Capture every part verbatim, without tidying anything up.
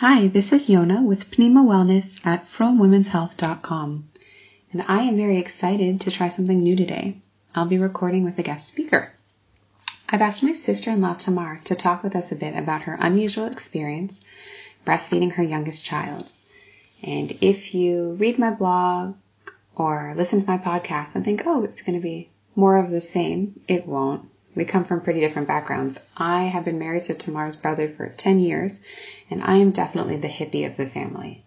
Hi, this is Yona with Pneema Wellness at from women's health dot com, and I am very excited to try something new today. I'll be recording with a guest speaker. I've asked my sister-in-law Tamar to talk with us a bit about her unusual experience breastfeeding her youngest child. And if you read my blog or listen to my podcast and think, oh, it's going to be more of the same, it won't. We come from pretty different backgrounds. I have been married to Tamar's brother for ten years, and I am definitely the hippie of the family.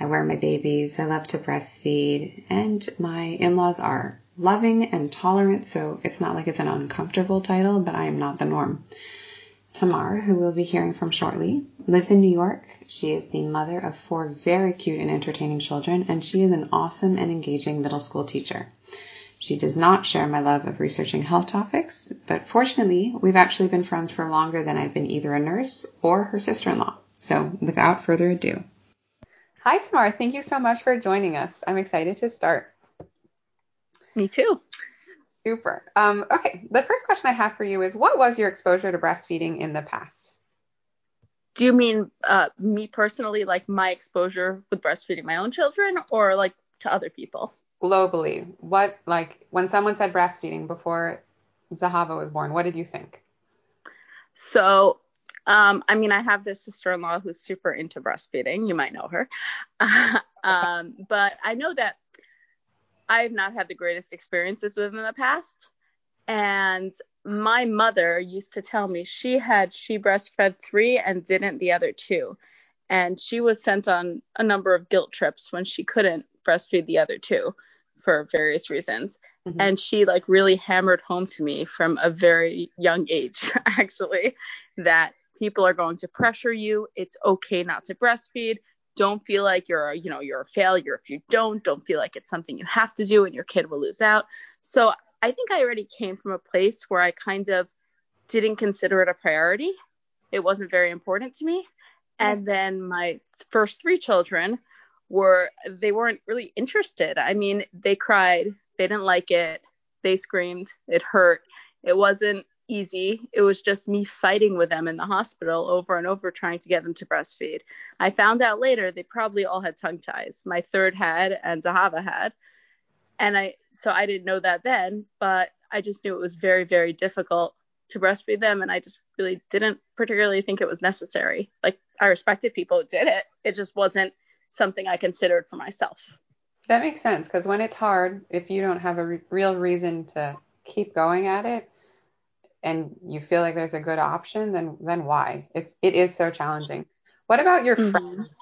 I wear my babies, I love to breastfeed, and my in-laws are loving and tolerant, so it's not like it's an uncomfortable title, but I am not the norm. Tamar, who we'll be hearing from shortly, lives in New York. She is the mother of four very cute and entertaining children, and she is an awesome and engaging middle school teacher. She does not share my love of researching health topics, but fortunately, we've actually been friends for longer than I've been either a nurse or her sister-in-law. So without further ado. Hi, Tamar. Thank you so much for joining us. I'm excited to start. Me too. Super. Um, okay. The first question I have for you is, what was your exposure to breastfeeding in the past? Do you mean uh, me personally, like my exposure with breastfeeding my own children, or like to other people? Globally, what, like when someone said breastfeeding before Zahava was born, what did you think? So, um, I mean, I have this sister-in-law who's super into breastfeeding. You might know her. um, but I know that I've not had the greatest experiences with them in the past. And my mother used to tell me she had, she breastfed three and didn't the other two. And she was sent on a number of guilt trips when she couldn't breastfeed the other two for various reasons. Mm-hmm. And she like really hammered home to me from a very young age, actually, that people are going to pressure you. It's okay not to breastfeed. Don't feel like you're, you know, you're a failure if you don't. Don't feel like it's something you have to do and your kid will lose out. So I think I already came from a place where I kind of didn't consider it a priority. It wasn't very important to me. And then my first three children were, they weren't really interested. I mean, they cried, they didn't like it, they screamed, it hurt. It wasn't easy. It was just me fighting with them in the hospital over and over trying to get them to breastfeed. I found out later they probably all had tongue ties. My third had, and Zahava had. And I, so I didn't know that then, but I just knew it was very, very difficult to breastfeed them, and I just really didn't particularly think it was necessary. Like, I respected people who did it. It just wasn't something I considered for myself. That makes sense, because when it's hard, if you don't have a re- real reason to keep going at it, and you feel like there's a good option, then then why? It's it is so challenging. What about your mm-hmm. friends?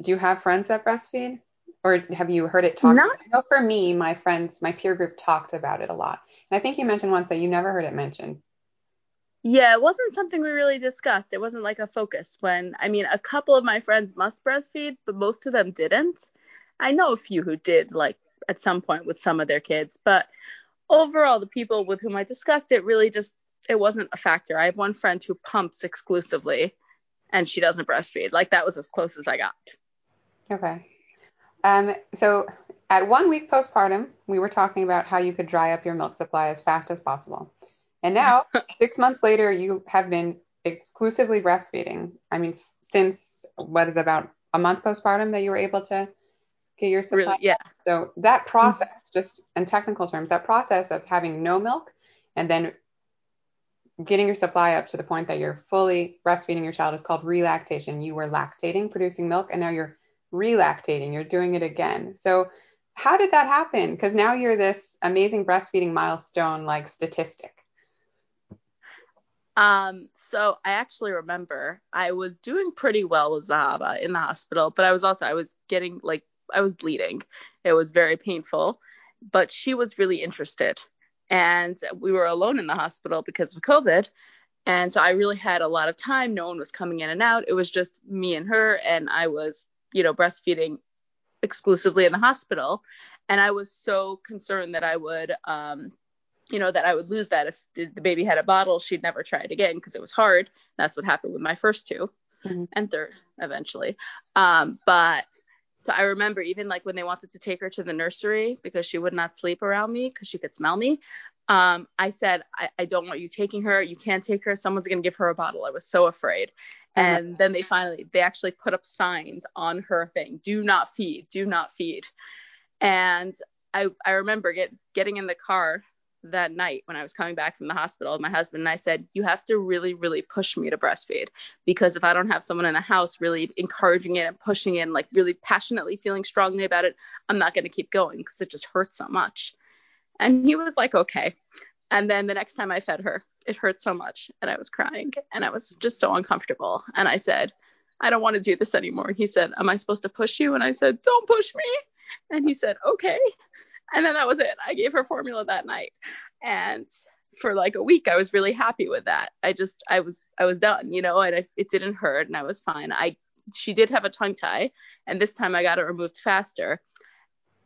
Do you have friends that breastfeed, or have you heard it talked? Not- I know for me, my friends, my peer group talked about it a lot, and I think you mentioned once that you never heard it mentioned. Yeah, it wasn't something we really discussed. It wasn't like a focus when, I mean, a couple of my friends must breastfeed, but most of them didn't. I know a few who did, like, at some point with some of their kids. But overall, the people with whom I discussed it really just, it wasn't a factor. I have one friend who pumps exclusively, and she doesn't breastfeed. Like, that was as close as I got. Okay. Um. So at one week postpartum, we were talking about how you could dry up your milk supply as fast as possible. And now, six months later, you have been exclusively breastfeeding. I mean, since what is about a month postpartum that you were able to get your supply. Really, yeah. So that process, mm-hmm. just in technical terms, that process of having no milk and then getting your supply up to the point that you're fully breastfeeding your child is called relactation. You were lactating, producing milk, and now you're relactating. You're doing it again. So how did that happen? Because now you're this amazing breastfeeding milestone like statistic. Um, so I actually remember I was doing pretty well with Zahava in the hospital, but I was also, I was getting like, I was bleeding. It was very painful, but she was really interested, and we were alone in the hospital because of COVID. And so I really had a lot of time. No one was coming in and out. It was just me and her. And I was, you know, breastfeeding exclusively in the hospital. And I was so concerned that I would, um, you know, that I would lose that if the baby had a bottle, she'd never try it again because it was hard. That's what happened with my first two mm-hmm. and third eventually. Um, but so I remember even like when they wanted to take her to the nursery because she would not sleep around me because she could smell me. Um, I said, I, I don't want you taking her. You can't take her. Someone's going to give her a bottle. I was so afraid. And then they finally, they actually put up signs on her thing. Do not feed, do not feed. And I, I remember get, getting in the car that night when I was coming back from the hospital, my husband and I said, you have to really, really push me to breastfeed, because if I don't have someone in the house really encouraging it and pushing it and like really passionately feeling strongly about it, I'm not going to keep going because it just hurts so much. And he was like, okay. And then the next time I fed her, it hurt so much and I was crying and I was just so uncomfortable. And I said, I don't want to do this anymore. He said, am I supposed to push you? And I said, don't push me. And he said, okay. And then that was it. I gave her formula that night. And for like a week, I was really happy with that. I just, I was, I was done, you know, and I, it didn't hurt and I was fine. I, she did have a tongue tie, and this time I got it removed faster.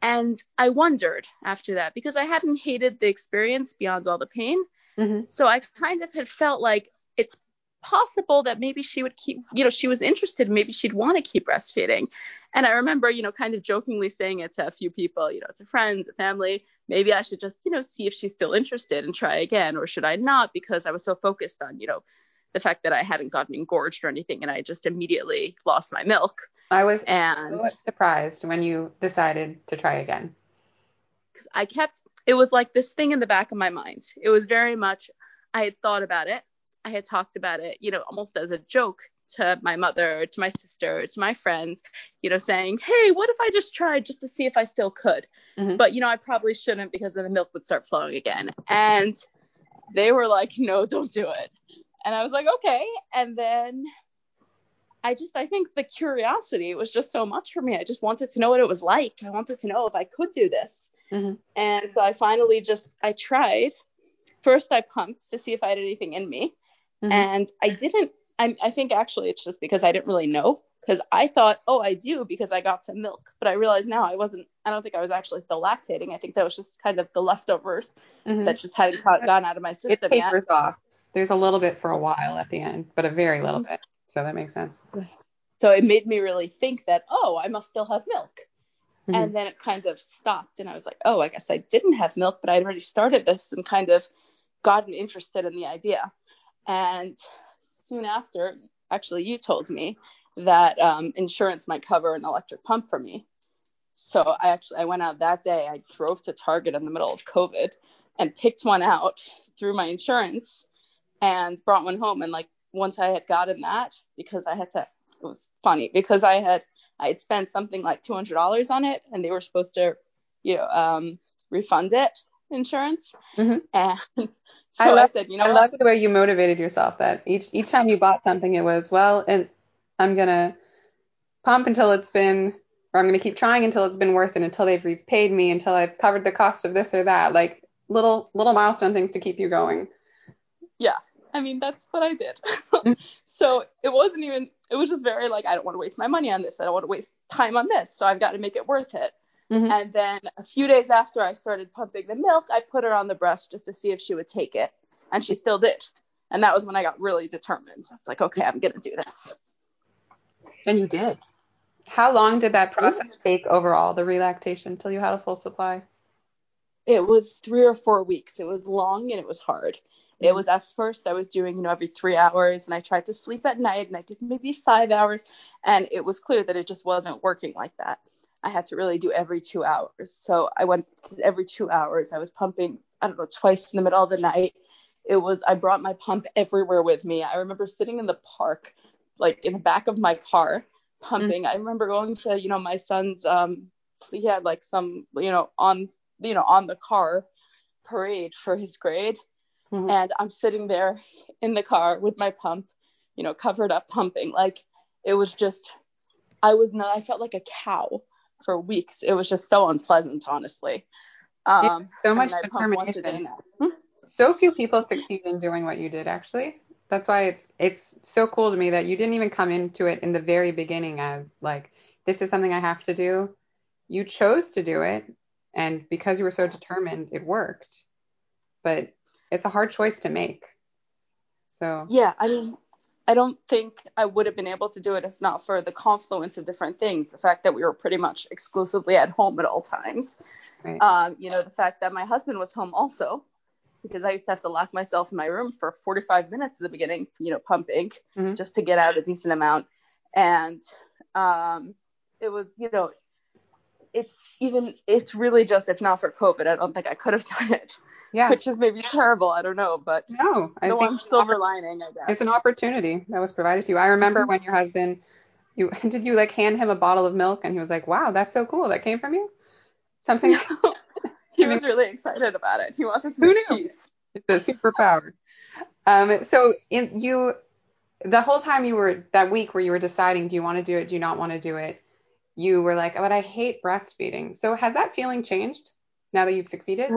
And I wondered after that, because I hadn't hated the experience beyond all the pain. Mm-hmm. So I kind of had felt like it's possible that maybe she would keep, you know, she was interested, maybe she'd want to keep breastfeeding. And I remember, you know, kind of jokingly saying it to a few people, you know, to friends, family, maybe I should just, you know, see if she's still interested and try again, or should I not? Because I was so focused on, you know, the fact that I hadn't gotten engorged or anything, and I just immediately lost my milk. I was and so surprised when you decided to try again. Because I kept, it was like this thing in the back of my mind. It was very much, I had thought about it. I had talked about it, you know, almost as a joke to my mother, to my sister, to my friends, you know, saying, hey, what if I just tried just to see if I still could? Mm-hmm. But, you know, I probably shouldn't, because then the milk would start flowing again. And they were like, no, don't do it. And I was like, okay. And then I just, I think the curiosity was just so much for me. I just wanted to know what it was like. I wanted to know if I could do this. Mm-hmm. And so I finally just, I tried. First, I pumped to see if I had anything in me. Mm-hmm. And I didn't, I, I think actually it's just because I didn't really know, because I thought, oh, I do, because I got some milk. But I realized now I wasn't, I don't think I was actually still lactating. I think that was just kind of the leftovers mm-hmm. that just hadn't gone out of my system yet. It tapers off. There's a little bit for a while at the end, but a very little bit. So that makes sense. So it made me really think that, oh, I must still have milk. Mm-hmm. And then it kind of stopped. And I was like, oh, I guess I didn't have milk, but I'd already started this and kind of gotten interested in the idea. And soon after, actually, you told me that um, insurance might cover an electric pump for me. So I actually, I went out that day. I drove to Target in the middle of COVID and picked one out through my insurance and brought one home. And like, once I had gotten that, because I had to, it was funny because I had, I had spent something like two hundred dollars on it, and they were supposed to, you know, um, refund it. Insurance. Mm-hmm. And so I, love, I said, you know, I love the way you motivated yourself, that each each time you bought something, it was, well, and I'm gonna pump until it's been, or I'm gonna keep trying until it's been worth it, until they've repaid me, until I've covered the cost of this or that, like little little milestone things to keep you going. Yeah, I mean, that's what I did. So it wasn't even, it was just very like, I don't want to waste my money on this, I don't want to waste time on this, so I've got to make it worth it. Mm-hmm. And then a few days after I started pumping the milk, I put her on the breast just to see if she would take it. And she still did. And that was when I got really determined. I was like, okay, I'm going to do this. And you did. How long did that process take overall, the relactation, until you had a full supply? It was three or four weeks. It was long and it was hard. Mm-hmm. It was at first I was doing, you know, every three hours and I tried to sleep at night and I did maybe five hours. And it was clear that it just wasn't working like that. I had to really do every two hours. So I went every two hours. I was pumping, I don't know, twice in the middle of the night. It was, I brought my pump everywhere with me. I remember sitting in the park, like in the back of my car, pumping. Mm-hmm. I remember going to, you know, my son's, um, he had like some, you know, on, you know, on the car parade for his grade. Mm-hmm. And I'm sitting there in the car with my pump, you know, covered up pumping. Like it was just, I was not, I felt like a cow. For weeks, it was just so unpleasant, honestly. Um, so much determination. Hmm? So few people succeed in doing what you did, actually. That's why it's it's so cool to me that you didn't even come into it in the very beginning as like, this is something I have to do. You chose to do it, and because you were so determined, it worked. But it's a hard choice to make. So yeah, I mean. I don't think I would have been able to do it if not for the confluence of different things. The fact that we were pretty much exclusively at home at all times. Right. Um, you know, the fact that my husband was home also. because I used to have to lock myself in my room for forty-five minutes at the beginning, you know, pump ink mm-hmm. just to get out a decent amount. And um, it was, you know, it's even, it's really just, if not for COVID, I don't think I could have done it. Yeah. Which is maybe terrible. I don't know, but no, I the think one silver lining, I guess. It's an opportunity that was provided to you. I remember mm-hmm. when your husband, you, did you like hand him a bottle of milk and he was like, wow, that's so cool. That came from you? Something. No. He was really excited about it. He wants his milk cheese. It's a superpower. Um, so in you, the whole time you were, that week where you were deciding, do you want to do it? Do you not want to do it? You were like, oh, but I hate breastfeeding. So has that feeling changed now that you've succeeded?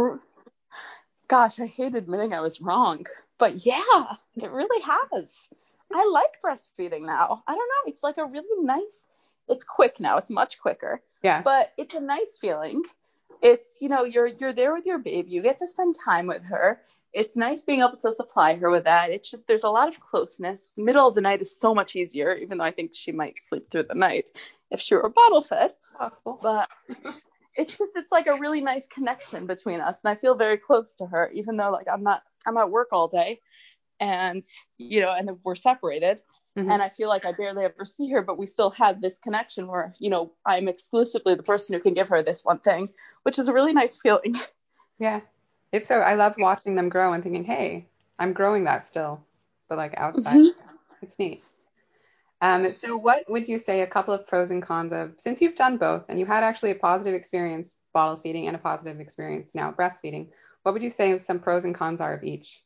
Gosh, I hate admitting I was wrong, but yeah, it really has. I like breastfeeding now. I don't know. It's like a really nice, it's quick now. It's much quicker. Yeah. But it's a nice feeling. It's, you know, you're, you're there with your baby. You get to spend time with her. It's nice being able to supply her with that. It's just, there's a lot of closeness. Middle of the night is so much easier, even though I think she might sleep through the night if she were bottle fed. Possible. But it's just, it's like a really nice connection between us. And I feel very close to her, even though like I'm not, I'm at work all day and, you know, and we're separated. Mm-hmm. And I feel like I barely ever see her, but we still have this connection where, you know, I'm exclusively the person who can give her this one thing, which is a really nice feeling. Yeah. It's so, I love watching them grow and thinking, hey, I'm growing that still, but like outside. Mm-hmm. It's neat. Um, so what would you say a couple of pros and cons of, since you've done both and you had actually a positive experience bottle feeding and a positive experience now breastfeeding, what would you say some pros and cons are of each?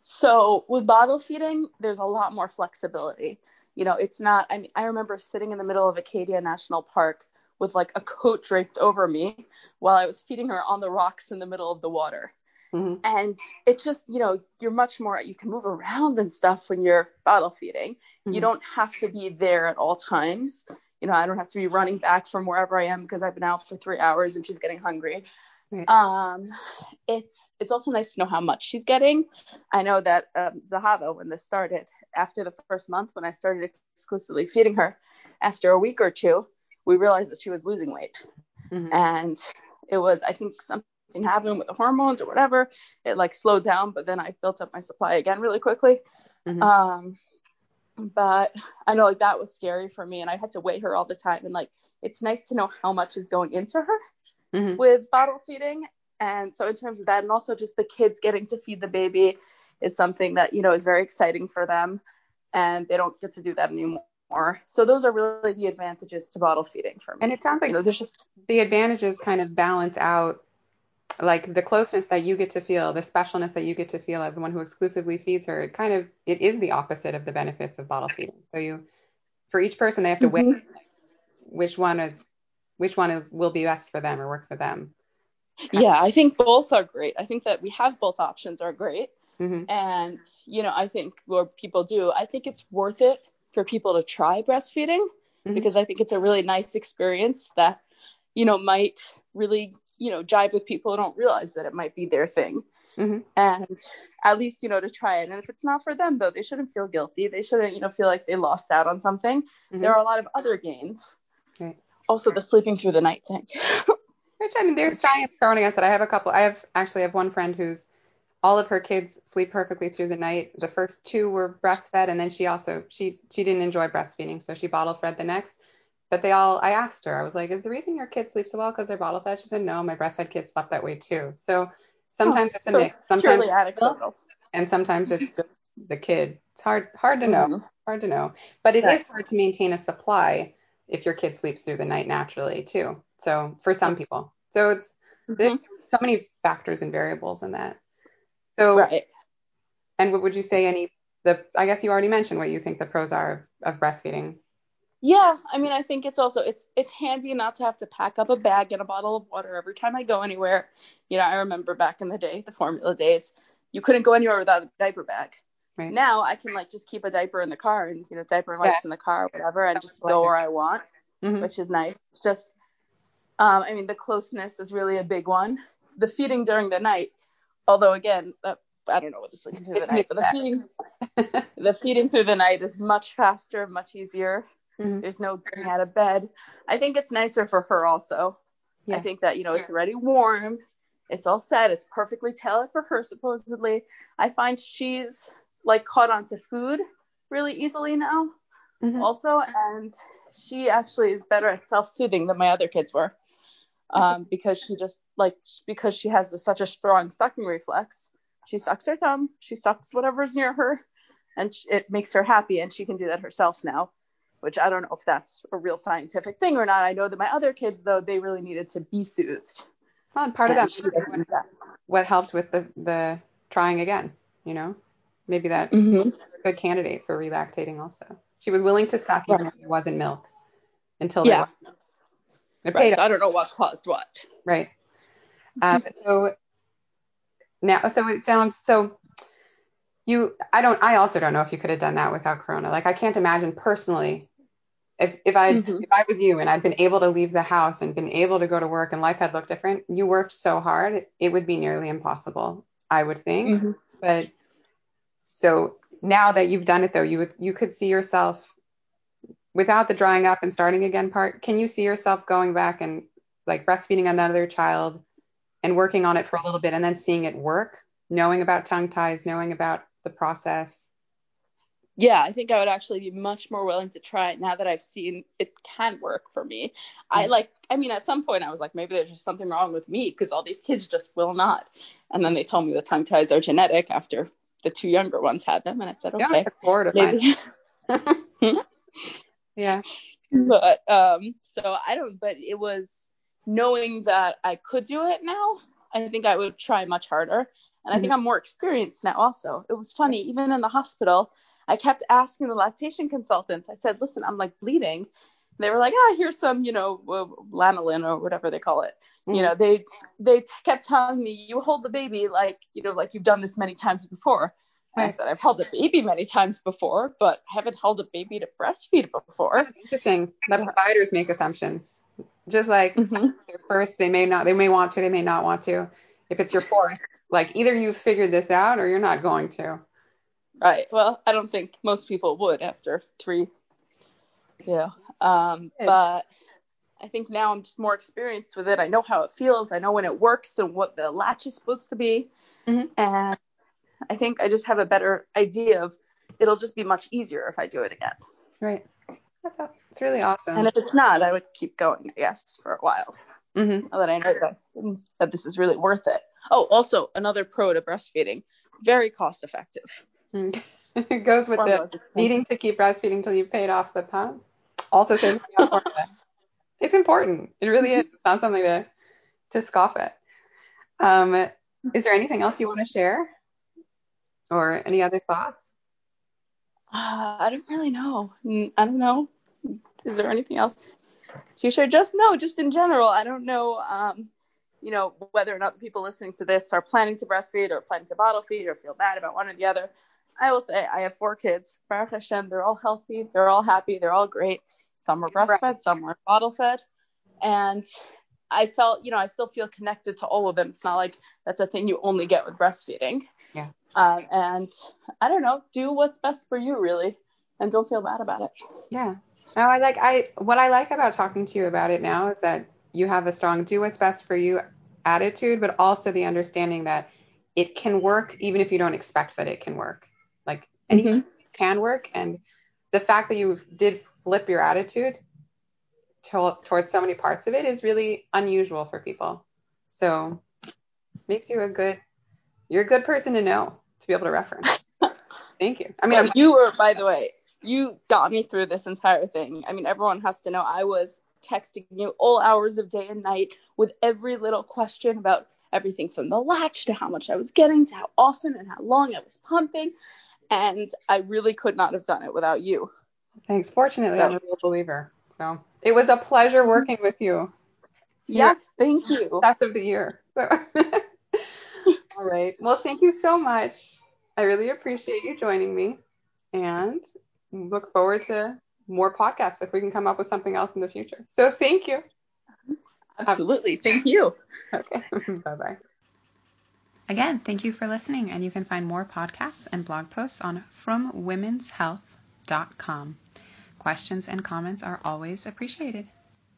So with bottle feeding, there's a lot more flexibility. You know, it's not, I mean, I remember sitting in the middle of Acadia National Park with like a coat draped over me while I was feeding her on the rocks in the middle of the water. Mm-hmm. And it's just, you know, you're much more, you can move around and stuff when you're bottle feeding. Mm-hmm. You don't have to be there at all times. You know, I don't have to be running back from wherever I am because I've been out for three hours and she's getting hungry. Right. Um, it's, it's also nice to know how much she's getting. I know that um, Zahava, when this started, after the first month, when I started exclusively feeding her, after a week or two, we realized that she was losing weight. Mm-hmm. And it was, I think something happened with the hormones or whatever. It like slowed down, but then I built up my supply again really quickly. Mm-hmm. Um, but I know like that was scary for me and I had to weigh her all the time. And like, it's nice to know how much is going into her mm-hmm. with bottle feeding. And so in terms of that, and also just the kids getting to feed the baby is something that, you know, is very exciting for them and they don't get to do that anymore. So those are really the advantages to bottle feeding for me. And it sounds like, you know, there's just the advantages kind of balance out like the closeness that you get to feel, the specialness that you get to feel as the one who exclusively feeds her. It kind of, it is the opposite of the benefits of bottle feeding. So you, for each person, they have to mm-hmm. weigh which one, is, which one will be best for them or work for them. Yeah, I think both are great. I think that we have both options are great. Mm-hmm. And, you know, I think what people do, I think it's worth it for people to try breastfeeding mm-hmm. because I think it's a really nice experience that, you know, might really, you know, jive with people who don't realize that it might be their thing. Mm-hmm. And at least, you know, to try it. And if it's not for them, though, they shouldn't feel guilty. They shouldn't, you know, feel like they lost out on something. Mm-hmm. There are a lot of other gains. Right. Also, the sleeping through the night thing. Which, I mean, there's science thrown against it. I have a couple. I have actually have one friend who's all of her kids sleep perfectly through the night. The first two were breastfed. And then she also, she, she didn't enjoy breastfeeding. So she bottle fed the next. But they all, I asked her, I was like, is the reason your kids sleep so well because they're bottle fed? She said, no, my breastfed kids slept that way too. So sometimes oh, it's a so mix. Sometimes it's adequate. And sometimes it's just the kid. It's hard, hard to know, mm-hmm. hard to know. But it yeah. is hard to maintain a supply if your kid sleeps through the night naturally too. So for some people, so it's, mm-hmm. there's so many factors and variables in that. So, right. And what would you say any, the, I guess you already mentioned what you think the pros are of, of breastfeeding. Yeah, I mean, I think it's also, it's it's handy not to have to pack up a bag and a bottle of water every time I go anywhere. You know, I remember back in the day, the formula days, you couldn't go anywhere without a diaper bag. Right. Now I can like just keep a diaper in the car and, you know, diaper and wipes yeah. in the car, whatever, and just go where I want, mm-hmm. which is nice. It's just, um, I mean, the closeness is really a big one. The feeding during the night, although again, uh, I don't know what this is like through the night, but the feeding, the feeding through the night is much faster, much easier. Mm-hmm. There's no getting out of bed. I think it's nicer for her also. Yeah. I think that, you know, it's already warm. It's all set. It's perfectly tailored for her, supposedly. I find she's like caught on to food really easily now, mm-hmm. also, and she actually is better at self-soothing than my other kids were, um, because she just like because she has a, such a strong sucking reflex. She sucks her thumb. She sucks whatever's near her, and she, it makes her happy, and she can do that herself now. Which I don't know if that's a real scientific thing or not. I know that my other kids, though, they really needed to be soothed. Well, and part and of that, what, that, what helped with the, the trying again, you know, maybe that mm-hmm. was a good candidate for relactating also. She was willing to suck even if it wasn't milk until yeah. they right. So I don't know what caused what. Right. Um, so now, so it sounds so. You, I don't, I also don't know if you could have done that without Corona. Like, I can't imagine personally if, if I, mm-hmm. if I was you and I'd been able to leave the house and been able to go to work and life had looked different, you worked so hard, it would be nearly impossible, I would think. Mm-hmm. But so now that you've done it though, you would, you could see yourself without the drying up and starting again part. Can you see yourself going back and like breastfeeding another child and working on it for a little bit and then seeing it work, knowing about tongue ties, knowing about the process? Yeah, I think I would actually be much more willing to try it now that I've seen it can work for me. Mm-hmm. I like, I mean, at some point I was like, maybe there's just something wrong with me because all these kids just will not. And then they told me the tongue ties are genetic after the two younger ones had them. And I said, okay. Yeah. Maybe. yeah. But um, so I don't, but it was knowing that I could do it now. I think I would try much harder. And I think I'm more experienced now also. It was funny, even in the hospital, I kept asking the lactation consultants. I said, listen, I'm like bleeding. And they were like, ah, here's some, you know, uh, lanolin or whatever they call it. Mm-hmm. You know, they they t- kept telling me, you hold the baby like, you know, like you've done this many times before. And right. I said, I've held a baby many times before, but I haven't held a baby to breastfeed before. That's interesting. The providers make assumptions. Just like mm-hmm. their first, they may not, they may want to, they may not want to. If it's your fourth. Like, either you figured this out or you're not going to. Right. Well, I don't think most people would after three. Yeah. Um, but I think now I'm just more experienced with it. I know how it feels. I know when it works and what the latch is supposed to be. Mm-hmm. And I think I just have a better idea of it'll just be much easier if I do it again. Right. It's really awesome. And if it's not, I would keep going, I guess, for a while. Mm-hmm. Now that I know that, that this is really worth it. Oh, also another pro to breastfeeding, very cost effective. Mm. It goes with Formulas the needing to keep breastfeeding till you've paid off the pump. Also, saving up formula. It's important. It really is. It's not something to to scoff at. Um, is there anything else you want to share, or any other thoughts? Uh, I don't really know. I don't know. Is there anything else to share? Just no. Just in general, I don't know. Um, you know, whether or not the people listening to this are planning to breastfeed or planning to bottle feed or feel bad about one or the other. I will say I have four kids. Baruch Hashem, they're all healthy. They're all happy. They're all great. Some were breastfed. Some were bottle fed. And I felt, you know, I still feel connected to all of them. It's not like that's a thing you only get with breastfeeding. Yeah. Um, and I don't know, do what's best for you really. And don't feel bad about it. Yeah. No, I like, I, what I like about talking to you about it now is that you have a strong do what's best for you attitude, but also the understanding that it can work even if you don't expect that it can work. Like anything mm-hmm. can work. And the fact that you did flip your attitude to, towards so many parts of it is really unusual for people. So makes you a good, you're a good person to know, to be able to reference. Thank you. I mean, well, you were, by the way, you got me through this entire thing. I mean, everyone has to know I was texting you all hours of day and night with every little question about everything from the latch to how much I was getting to how often and how long I was pumping. And I really could not have done it without you. Thanks. Fortunately, so. I'm a real believer. So it was a pleasure working with you. Yes, You're thank you. Best of the year. So. All right. Well, thank you so much. I really appreciate you joining me and look forward to more podcasts if we can come up with something else in the future. So thank you. Absolutely. Um, thank you. Okay. Bye-bye. Again, thank you for listening, and you can find more podcasts and blog posts on from womens health dot com. Questions and comments are always appreciated.